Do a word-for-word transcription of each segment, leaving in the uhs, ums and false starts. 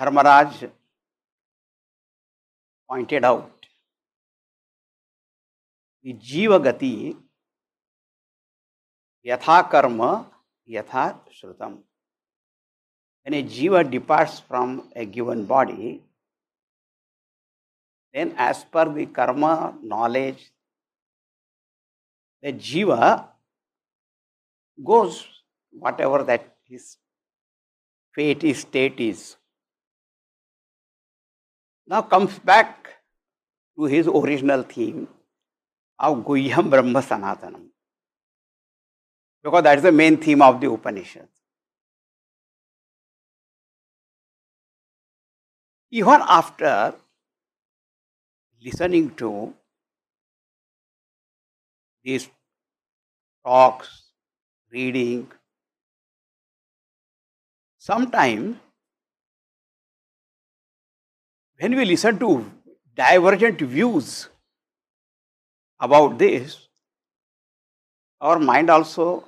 Dharmaraj pointed out the Jeeva Gati, Yatha Karma, Yatha Shrutam. When a Jeeva departs from a given body, then as per the karma knowledge, the Jeeva goes whatever that his fate is, state is. Now comes back to his original theme of Goyam Brahma Sanatanam, because that is the main theme of the Upanishads. Even after listening to these talks, reading, sometimes when we listen to divergent views about this, our mind also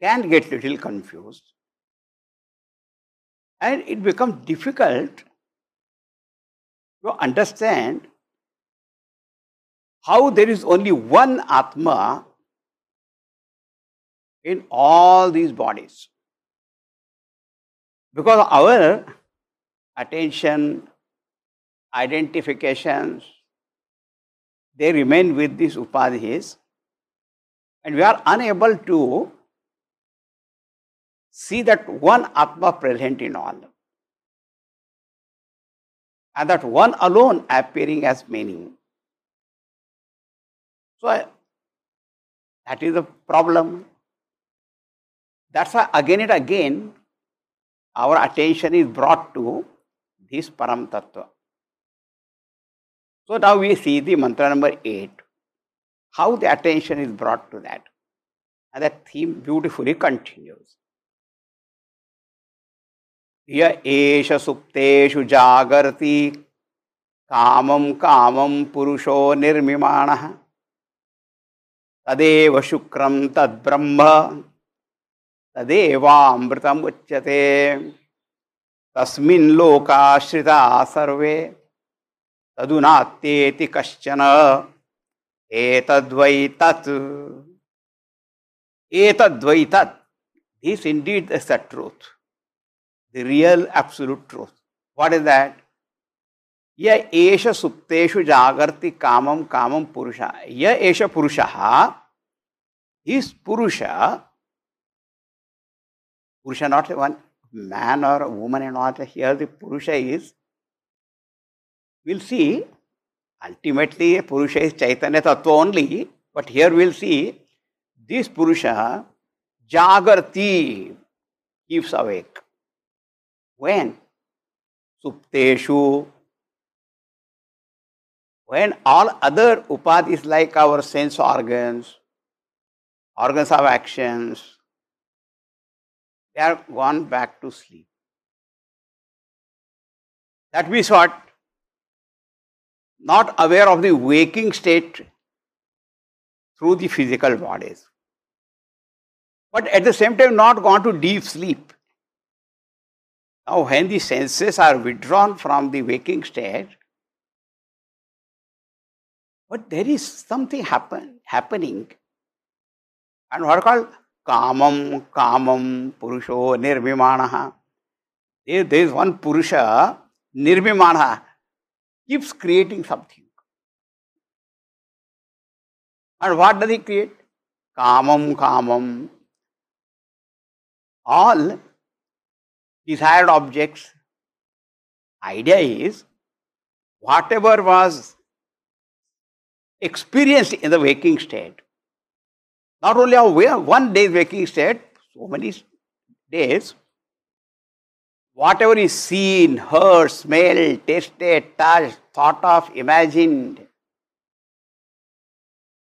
can get a little confused, and it becomes difficult to understand how there is only one Atma in all these bodies, because our attention, identifications, they remain with these upadhis, and we are unable to see that one Atma present in all, and that one alone appearing as many. So that is the problem. That's why again and again our attention is brought to this Param Tattva. So now we see the mantra number eight, how the attention is brought to that. And that theme beautifully continues. Ya Esha Supteshu Jagarti, Kamam Kamam Purusho Nirmimana, Tadeva Shukram Tad Brahma, Tadeva Amrutam Uchyate, Tasmin Loka Shrita Sarve, Tadunatyeti Kaschana, Etadvaitat. Etadvaitat. This indeed is the truth, the real absolute truth. What is that? Ya Esha Supteshu Jagarti Kamam Kamam Purusha. Ya Esha Purusha. This Purusha, Purusha not one man or a woman and all. Here the Purusha is, we'll see, ultimately Purusha is Chaitanya Tattva only, but here we'll see this Purusha, Jagarti, keeps awake. When? Supteshu. When all other upadhis like our sense organs, organs of actions, they are gone back to sleep. That means what? Not aware of the waking state through the physical bodies, but at the same time not gone to deep sleep. Now when the senses are withdrawn from the waking state, but there is something happen, happening, and what are called Kamam, Kamam, Purusho, Nirvimanaha. There, there is one Purusha, Nirvimanaha, keeps creating something. And what does he create? Kamam, Kamam. All desired objects. Idea is, whatever was experienced in the waking state, not only our one day's waking state, so many days, whatever is seen, heard, smelled, tasted, touched, thought of, imagined,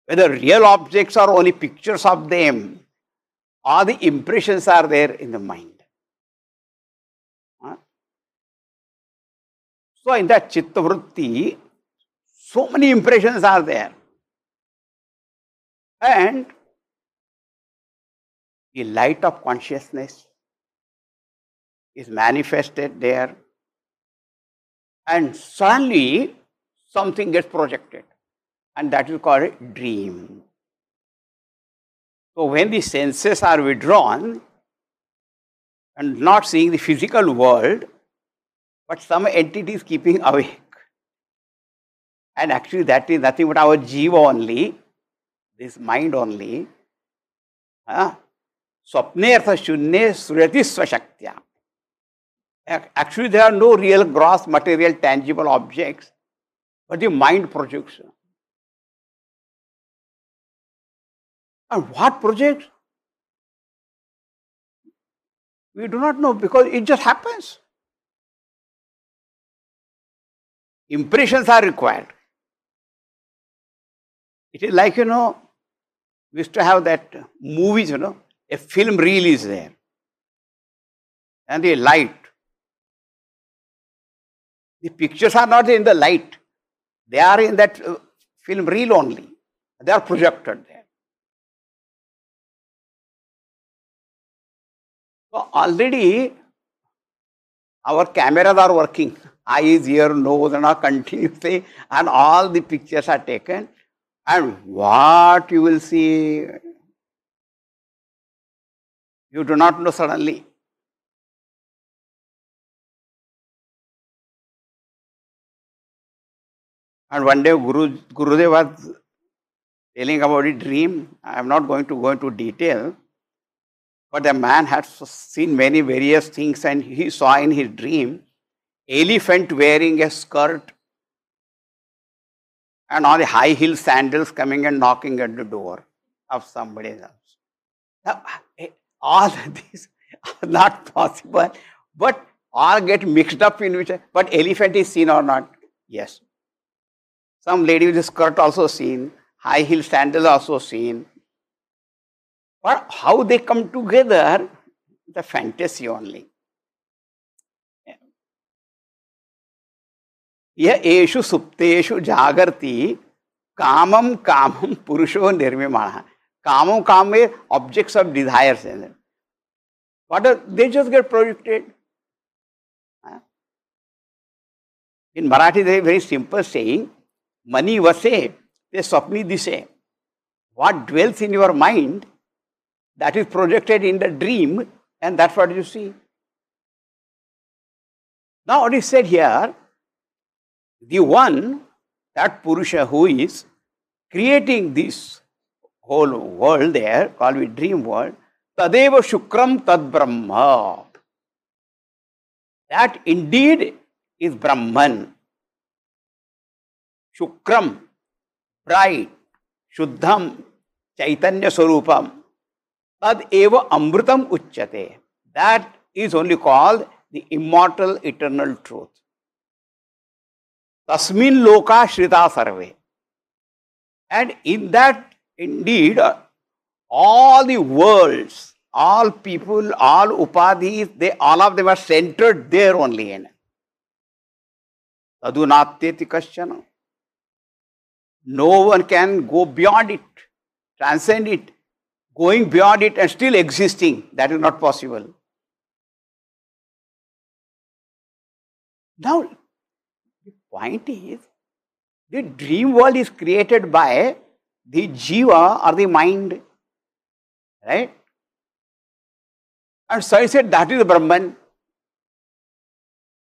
whether real objects are only pictures of them, or the impressions are there in the mind. Huh? So in that chitta vritti, so many impressions are there. And the light of consciousness is manifested there, and suddenly something gets projected, and that is called a dream. So when the senses are withdrawn and not seeing the physical world, but some entity is keeping awake, and actually that is nothing but our Jeeva only, this mind only, huh? Svapne'rtha shunyan suryati svashaktya. Actually, there are no real gross, material, tangible objects, but the mind projects. And what projects? We do not know, because it just happens. Impressions are required. It is like, you know, we used to have that movies, you know, a film reel is there, and the light. The pictures are not in the light. They are in that uh, film reel only. They are projected there. So already our cameras are working. Eyes, ear, nose, and all continuously, and all the pictures are taken. And what you will see, you do not know suddenly. And one day Guru, Gurudev was telling about a dream. I am not going to go into detail. But the man had seen many various things, and he saw in his dream elephant wearing a skirt and all the high heel sandals coming and knocking at the door of somebody else. Now, all these are not possible, but all get mixed up in which, but elephant is seen or not? Yes. Some lady with a skirt also seen, high heel sandals also seen. But how they come together, the fantasy only. Ya Esha Supteshu Jagarti, Kamam Kamam Purusho Nirmimana. Kamam Kamam objects of desires. What are, they just get projected. In Marathi, there is a very simple saying, mani vasev, sapni disem. What dwells in your mind, that is projected in the dream, and that's what you see. Now what is said here, the one, that Purusha who is creating this whole world there, called the dream world, tadeva Shukram tad Brahma. That indeed is Brahman. Shukram, bright, Shuddham, Chaitanya Sarupam. Tad eva amrutam uchyate. That is only called the immortal eternal truth. Tasmin Loka Shrita Sarve. And in that, indeed, all the worlds, all people, all upadhis, they, all of them are centered there only in. Tadunatyeti Kaschana. No one can go beyond it, transcend it. Going beyond it and still existing, that is not possible. Now, the point is, the dream world is created by the Jeeva or the mind, right? And so I said, that is the Brahman.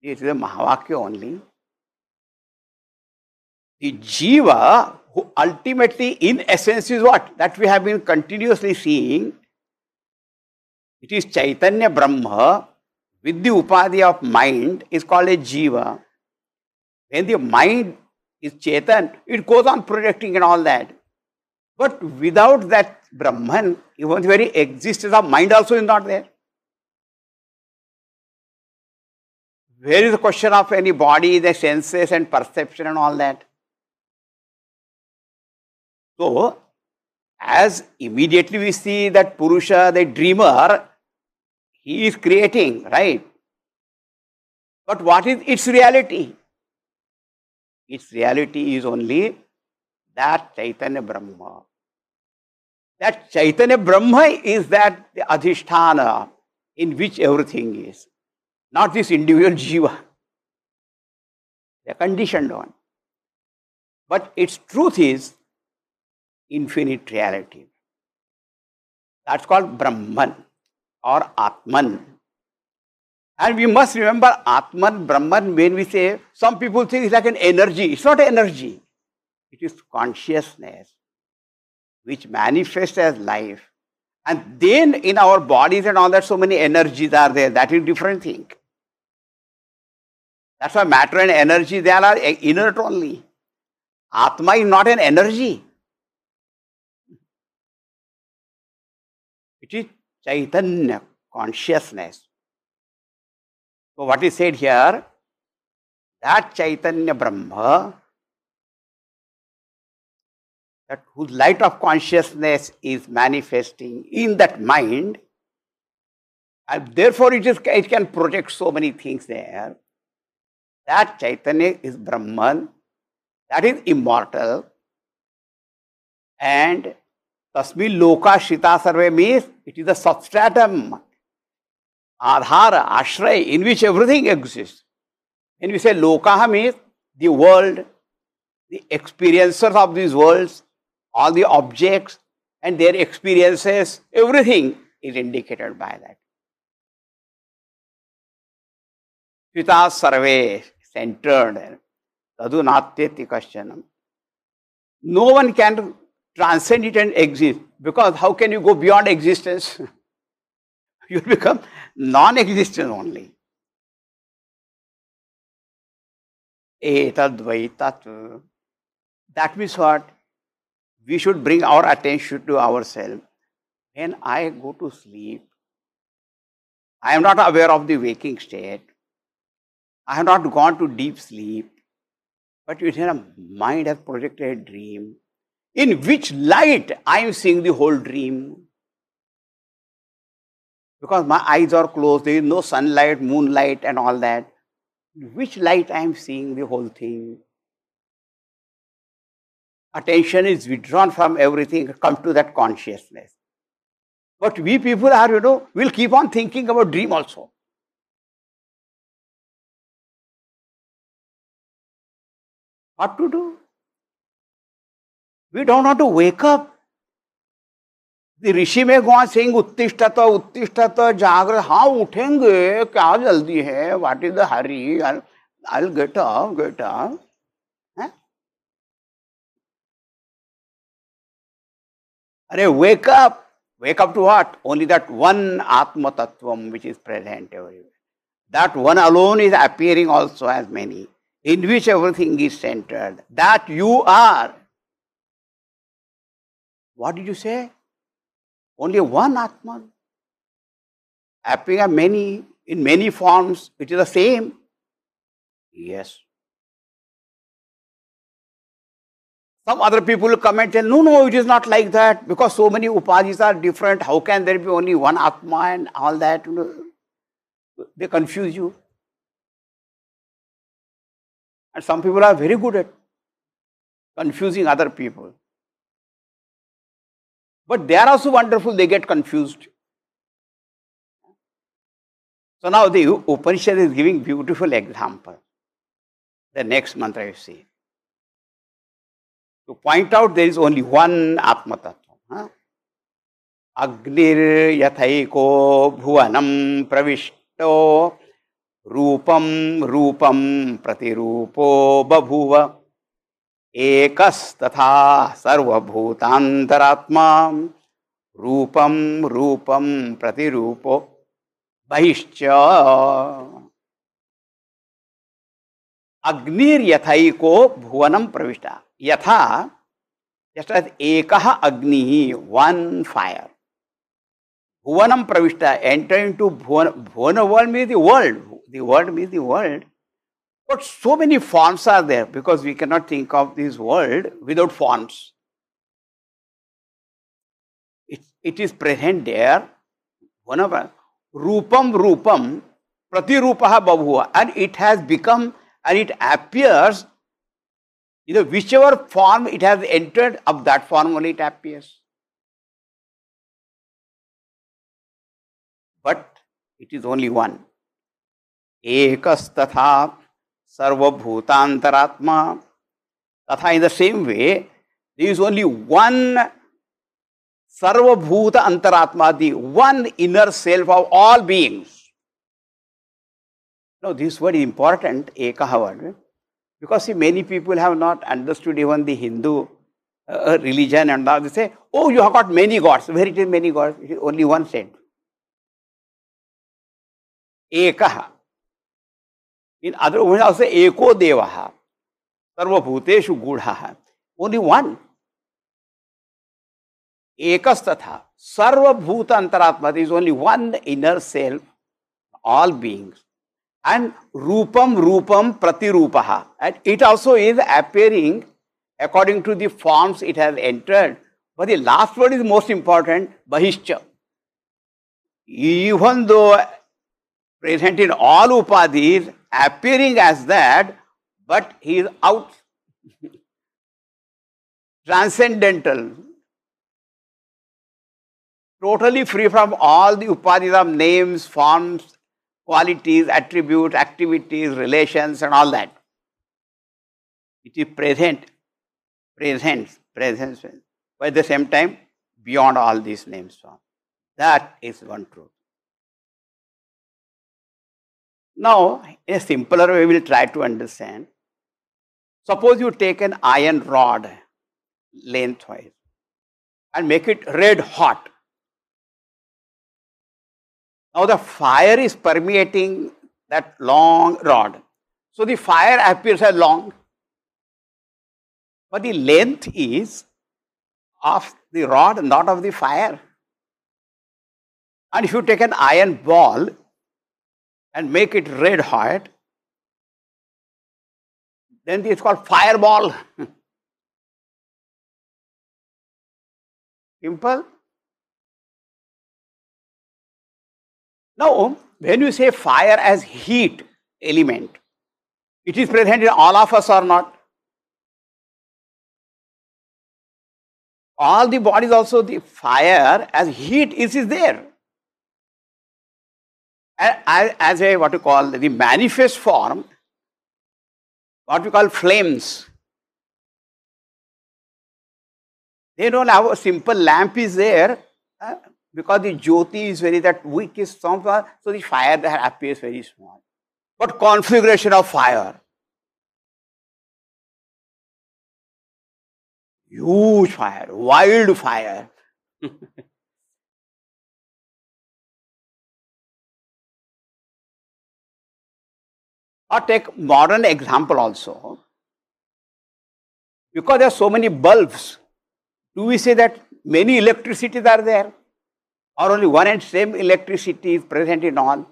It is a Mahavakya only. The Jeeva, who ultimately in essence is what? That we have been continuously seeing. It is Chaitanya Brahma with the upadhi of mind is called a Jeeva. When the mind is Chaitanya, it goes on projecting and all that. But without that Brahman, even the very existence of mind also is not there. Where is the question of any body, the senses and perception and all that? So, as immediately we see that Purusha, the dreamer, he is creating, right? But what is its reality? Its reality is only that Chaitanya Brahma. That Chaitanya Brahma is that the Adhisthana in which everything is. Not this individual Jiva. The conditioned one. But its truth is infinite reality. That's called Brahman or Atman. And we must remember Atman, Brahman, when we say, some people think it's like an energy. It's not energy. It is consciousness, which manifests as life. And then in our bodies and all that, so many energies are there. That is a different thing. That's why matter and energy, they are inert only. Atma is not an energy. It is Chaitanya, consciousness. So what is said here, that Chaitanya Brahma, that whose light of consciousness is manifesting in that mind, and therefore it, is, it can project so many things there, that Chaitanya is Brahman, that is immortal, and Tasmin Loka Shrita Sarve means it is the substratum, Adhara, ashray, in which everything exists. When we say lokaha means the world, the experiencers of these worlds, all the objects and their experiences, everything is indicated by that. Shrita Sarve, centered, Tadunatyeti Kaschana. No one can transcend it and exist, because how can you go beyond existence? You become non-existent only. Etadvaitat. That means what? We should bring our attention to ourselves. When I go to sleep, I am not aware of the waking state. I have not gone to deep sleep. But you see, my mind has projected a dream in which light I am seeing the whole dream. Because my eyes are closed, there is no sunlight, moonlight and all that. Which light I am seeing the whole thing? Attention is withdrawn from everything, come to that consciousness. But we people are, you know, will keep on thinking about dream also. What to do? We don't want to wake up. The Rishi may go on saying, Uttishthata, Uttishthata, Jagra, how uthenge, kya jaldi hai, what is the hurry, I'll, I'll get up, get up. Huh? Arey, wake up. Wake up to what? Only that one Atma Tattvam which is present everywhere. That one alone is appearing also as many, in which everything is centered. That you are. What did you say? Only one Atman, appearing as many, in many forms, it is the same. Yes. Some other people will comment and no, no, it is not like that, because so many upadhis are different. How can there be only one Atma and all that? You know, they confuse you. And some people are very good at confusing other people. But they are also wonderful, they get confused. So now the Upanishad is giving beautiful example. The next mantra you see. To point out there is only one Atma Tattva. Huh? Agnir yathai ko bhuvanam pravishto rupam rupam pratirupo babhuva. Ekas tatha sarva bhutantaratma rupam rupam pratirupo bahishcha. Agnir yathai ko bhuvanam pravishta. Yatha, just as ekaha agni, one fire. Bhuvanam pravishta, enter into bhuvan, bhuvan world means the world. The world means the world. But so many forms are there, because we cannot think of this world without forms. It, it is present there. One of us, rupam rupam pratirupaha babhuva, and it has become and it appears, you know, whichever form it has entered, of that form only it appears. but it is only one. Ekas tatha sarva bhutantaratma. Tatha, in the same way, there is only one sarva bhuta antaratma, the one inner self of all beings. Now, this word is important, ekaha word, because see, many people have not understood even the Hindu uh, religion, and now they say, oh, you have got many gods. Where it is many gods? It is only one saint. Ekaha. In other words, also eko devaha. Sarva bhuteshu gudhaha. Only one. Ekas tatha. Sarva bhuta antaratma. There is only one inner self, all beings. And rupam rupam pratirupaha. And it also is appearing according to the forms it has entered. But the last word is most important, bahishcha. Even though present in all upadhis, appearing as that, but he is out. Transcendental. Totally free from all the upadhis of names, forms, qualities, attributes, activities, relations, and all that. It is present, presence, presence, but at the same time, beyond all these names, forms. That is one truth. Now, in a simpler way, we will try to understand. Suppose you take an iron rod lengthwise and make it red hot. Now, the fire is permeating that long rod. So, the fire appears as long, but the length is of the rod, not of the fire. And if you take an iron ball and make it red hot, then it's called fireball. Simple. Now, when you say fire as heat element, it is present in all of us or not? All the bodies also, the fire as heat is, is there. As, as a, what you call, the manifest form, what we call flames. They don't have a simple lamp is there, uh, because the jyoti is very, that weakest form, so the fire that appears very small. But configuration of fire. Huge fire, wild fire. Or take modern example also. Because there are so many bulbs, do we say that many electricities are there? Or only one and same electricity is present in all?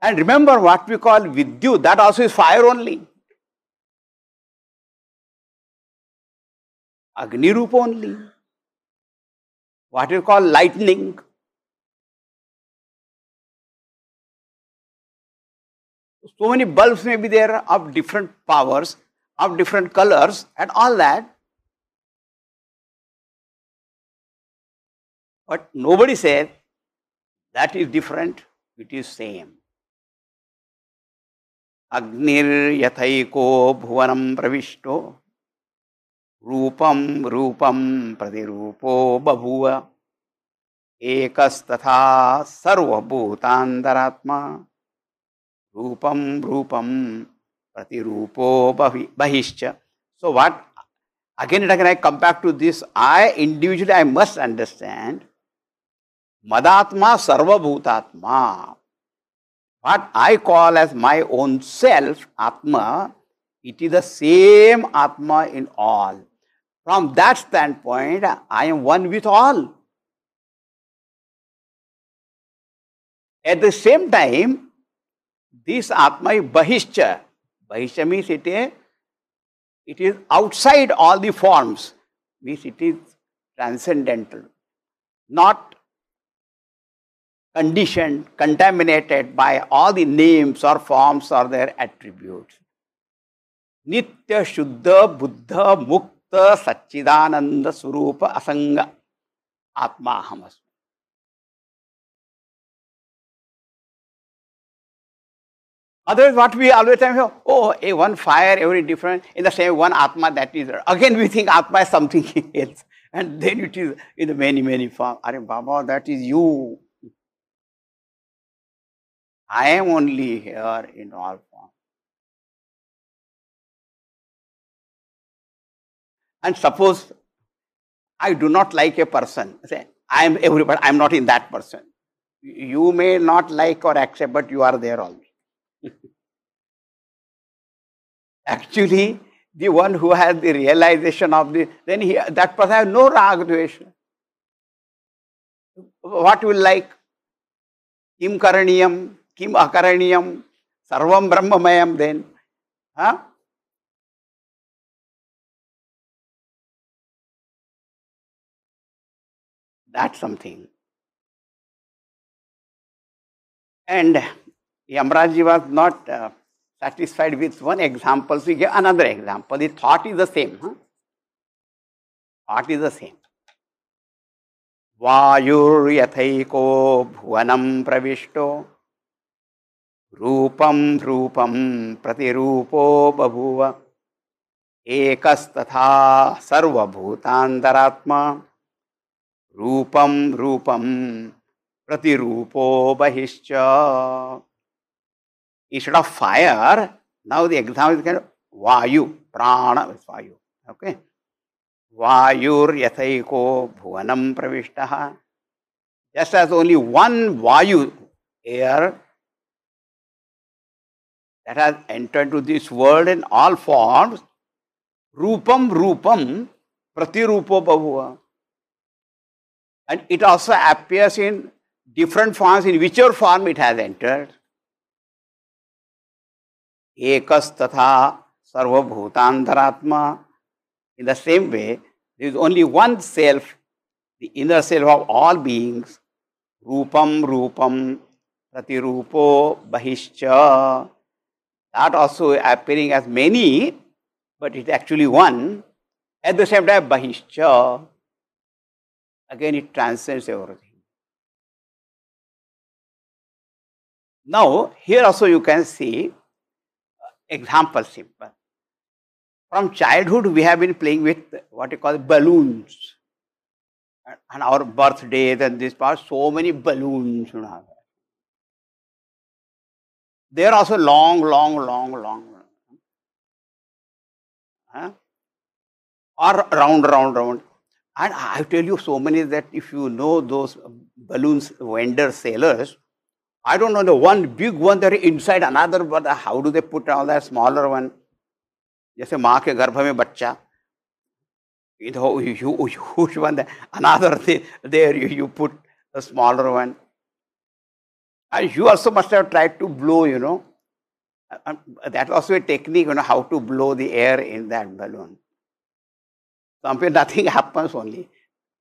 And remember what we call vidyu, that also is fire only. Agni rupa only. What we call lightning. So many bulbs may be there of different powers, of different colors, and all that. But nobody says that is different, it is same. Agnir yathai ko bhuvanam pravishto, rupam rupam pradirupo babhuva, ekas tatha sarva bhutantaratma. Rupam, rupam, pratirupo, bahishcha. So what? Again and again I come back to this. I individually, I must understand. Madatma, sarva bhutatma. What I call as my own self, Atma, it is the same Atma in all. From that standpoint, I am one with all. At the same time, this Atma is Bahishcha. Bahishcha means it is, it is outside all the forms. Means it is transcendental. Not conditioned, contaminated by all the names or forms or their attributes. Nitya Shuddha Buddha Mukta Satchidananda Surupa Asanga Atma Hamas. Otherwise, what we always time here, oh, a one fire, every different, in the same one Atma, that is, again we think Atma is something else. And then it is in the many, many forms. Are Baba, that is you. I am only here in all forms. And suppose I do not like a person, say, I am everybody, I am not in that person. You may not like or accept, but you are there always. Actually, the one who has the realization of this, then he, that person has no rag dvesha. What will like? Kim karaniyam, kim akaraniyam, sarvam brahmamayam then. Huh? That's something. And Yamraji was not uh, satisfied with one example, so he gave another example. The thought is the same. Huh? Thought is the same. Vāyu yathai ko bhuvanam pravishto rūpam rūpam pratirūpo babhuva ekas tatha sarva bhutantaratma rūpam rūpam pratirūpo bahishcha. Instead of fire, now the example is kind of vāyu, prāṇa is vāyu. Okay? Vāyur yathai ko bhuvanam pravishtaha. Just as only one vāyu, air, that has entered into this world in all forms, rūpam rūpam pratirūpo bhavuva. And it also appears in different forms, in whichever form it has entered. Ekas tatha sarva bhutantaratma. In the same way, there is only one self, the inner self of all beings. Rūpam rūpam pratirūpo bahishcha. That also appearing as many, but it is actually one. At the same time, bahishcha. Again, it transcends everything. Now, here also you can see example simple. From childhood, we have been playing with what you call balloons. And our birthdays and this part, so many balloons. They are also long, long, long, long. Huh? Or round, round, round. And I tell you so many that if you know those balloons, vendor sellers, I don't know the one big one that is inside another, but how do they put all that smaller one? Just a maa ke garbha mein bachcha. You know, you huge one, another thing, there you, you put a smaller one. And you also must have tried to blow, you know. And that's also a technique, you know, how to blow the air in that balloon. Sometimes nothing happens only.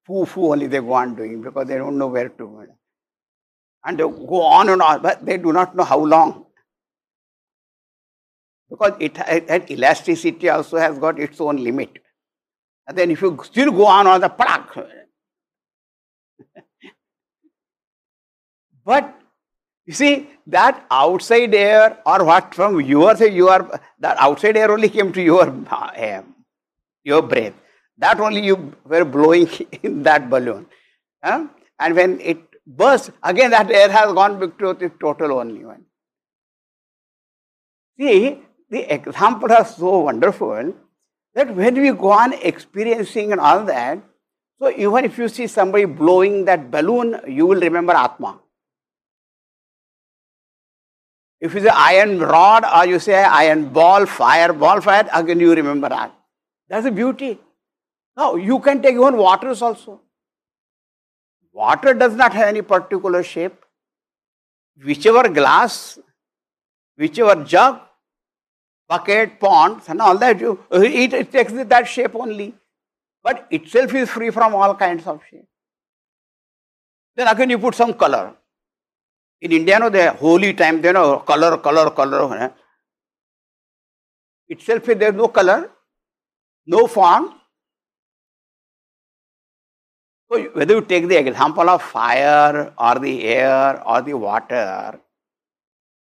Foo-foo only they go on doing because they don't know where to. And they go on and on, but they do not know how long. Because it, it elasticity also has got its own limit. And then if you still go on on the padak. But you see, that outside air or what from your, you are, that outside air only came to your, uh, your breath. That only you were blowing in that balloon. Huh? And when it burst, again that air has gone back to the total only one. See, the examples are so wonderful that when we go on experiencing and all that, so even if you see somebody blowing that balloon, you will remember Atma. If you say iron rod or you say iron ball, fire, ball, fire, again you remember that. That's the beauty. Now, you can take even waters also. Water does not have any particular shape. Whichever glass, whichever jug, bucket, pond, and all that, you, it, it takes that shape only. But itself is free from all kinds of shape. Then again you put some color. In India, you know, the holy time, you know, color, color, color. Right? Itself there is no color, no form. So, whether you take the example of fire, or the air, or the water,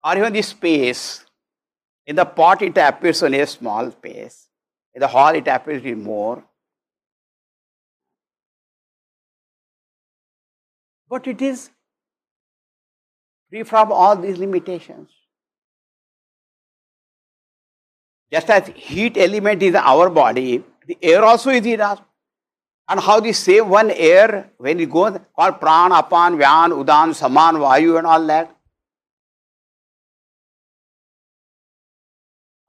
or even the space, In the pot, it appears only a small space. In the hall, it appears to be more. But it is free from all these limitations. Just as heat element is in our body, the air also is in us. And how the same one air, when it goes, called prana, apan, vyan, udan, saman, vayu and all that.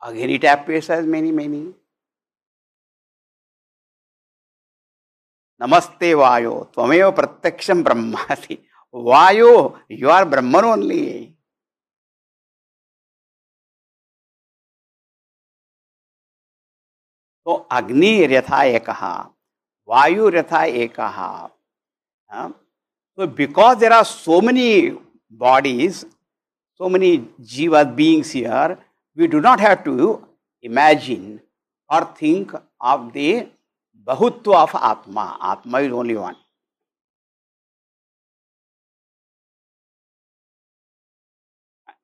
Again it appears as many, many. Namaste vayo, tvameva pratyaksham brahmasi. Vayo, you are Brahman only. So, Agnir yathai ekaha, vāyu yathai ekaha. Huh? So, because there are so many bodies, so many jivas, beings here, we do not have to imagine or think of the bahutva of Atma. Atma is only one.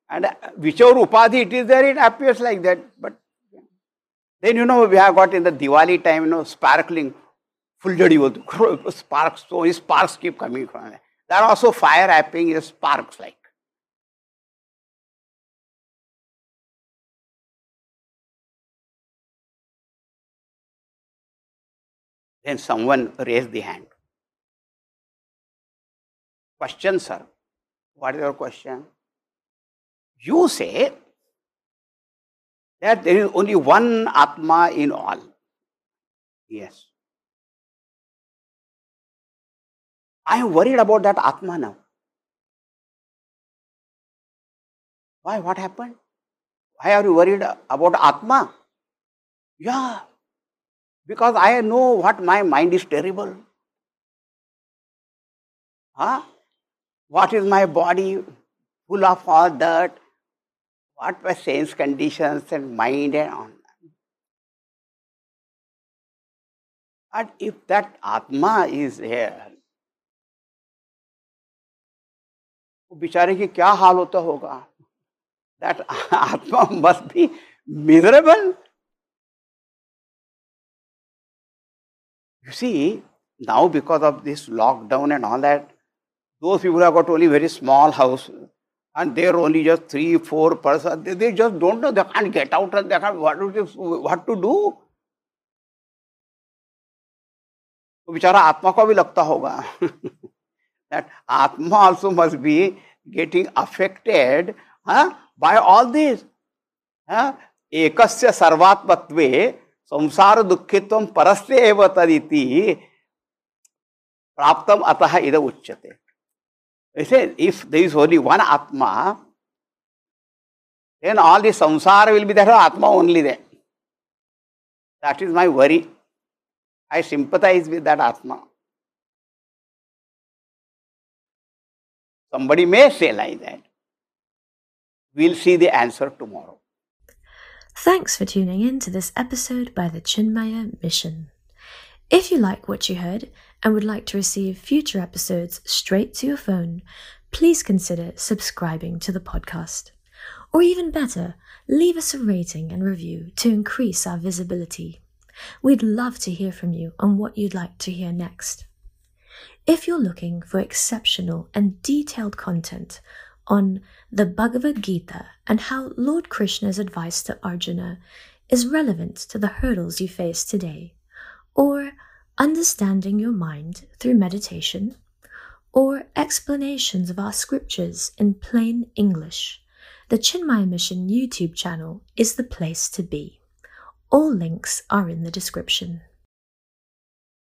And whichever upadhi it is there, it appears like that. But then, you know, we have got in the Diwali time, you know, sparkling, full jodi ho, sparks, so sparks keep coming from there. There are also fire happening, is sparks like. Then someone raised the hand. Question, sir. What is your question? You say that there is only one Atma in all. Yes. I am worried about that Atma now. Why? What happened? Why are you worried about Atma? Yeah. Because I know what my mind is terrible. Huh? What is my body full of all that? What were sense conditions and mind and all that. And if that Atma is here, bichare ki kya hal hota hoga? That Atma must be miserable. You see, now because of this lockdown and all that, those people have got only very small house. And they are only just three, four persons. They, they just don't know. They can't get out and they can't what to, what to do. So, bichara Atma ko bhi lagta hoga. That Atma also must be getting affected huh, by all this. Huh? Ekasya sarvatmatve samsara dukkhitvam parasya eva taditi praptam ataha ida uchyate. He says, if there is only one Atma, then all the samsara will be there, Atma only there. That is my worry. I sympathize with that Atma. Somebody may say like that. We'll see the answer tomorrow. Thanks for tuning in to this episode by the Chinmaya Mission. If you like what you heard and would like to receive future episodes straight to your phone, please consider subscribing to the podcast. Or even better, leave us a rating and review to increase our visibility. We'd love to hear from you on what you'd like to hear next. If you're looking for exceptional and detailed content on the Bhagavad Gita and how Lord Krishna's advice to Arjuna is relevant to the hurdles you face today, or understanding your mind through meditation, or explanations of our scriptures in plain English, the Chinmaya Mission YouTube channel is the place to be. All links are in the description.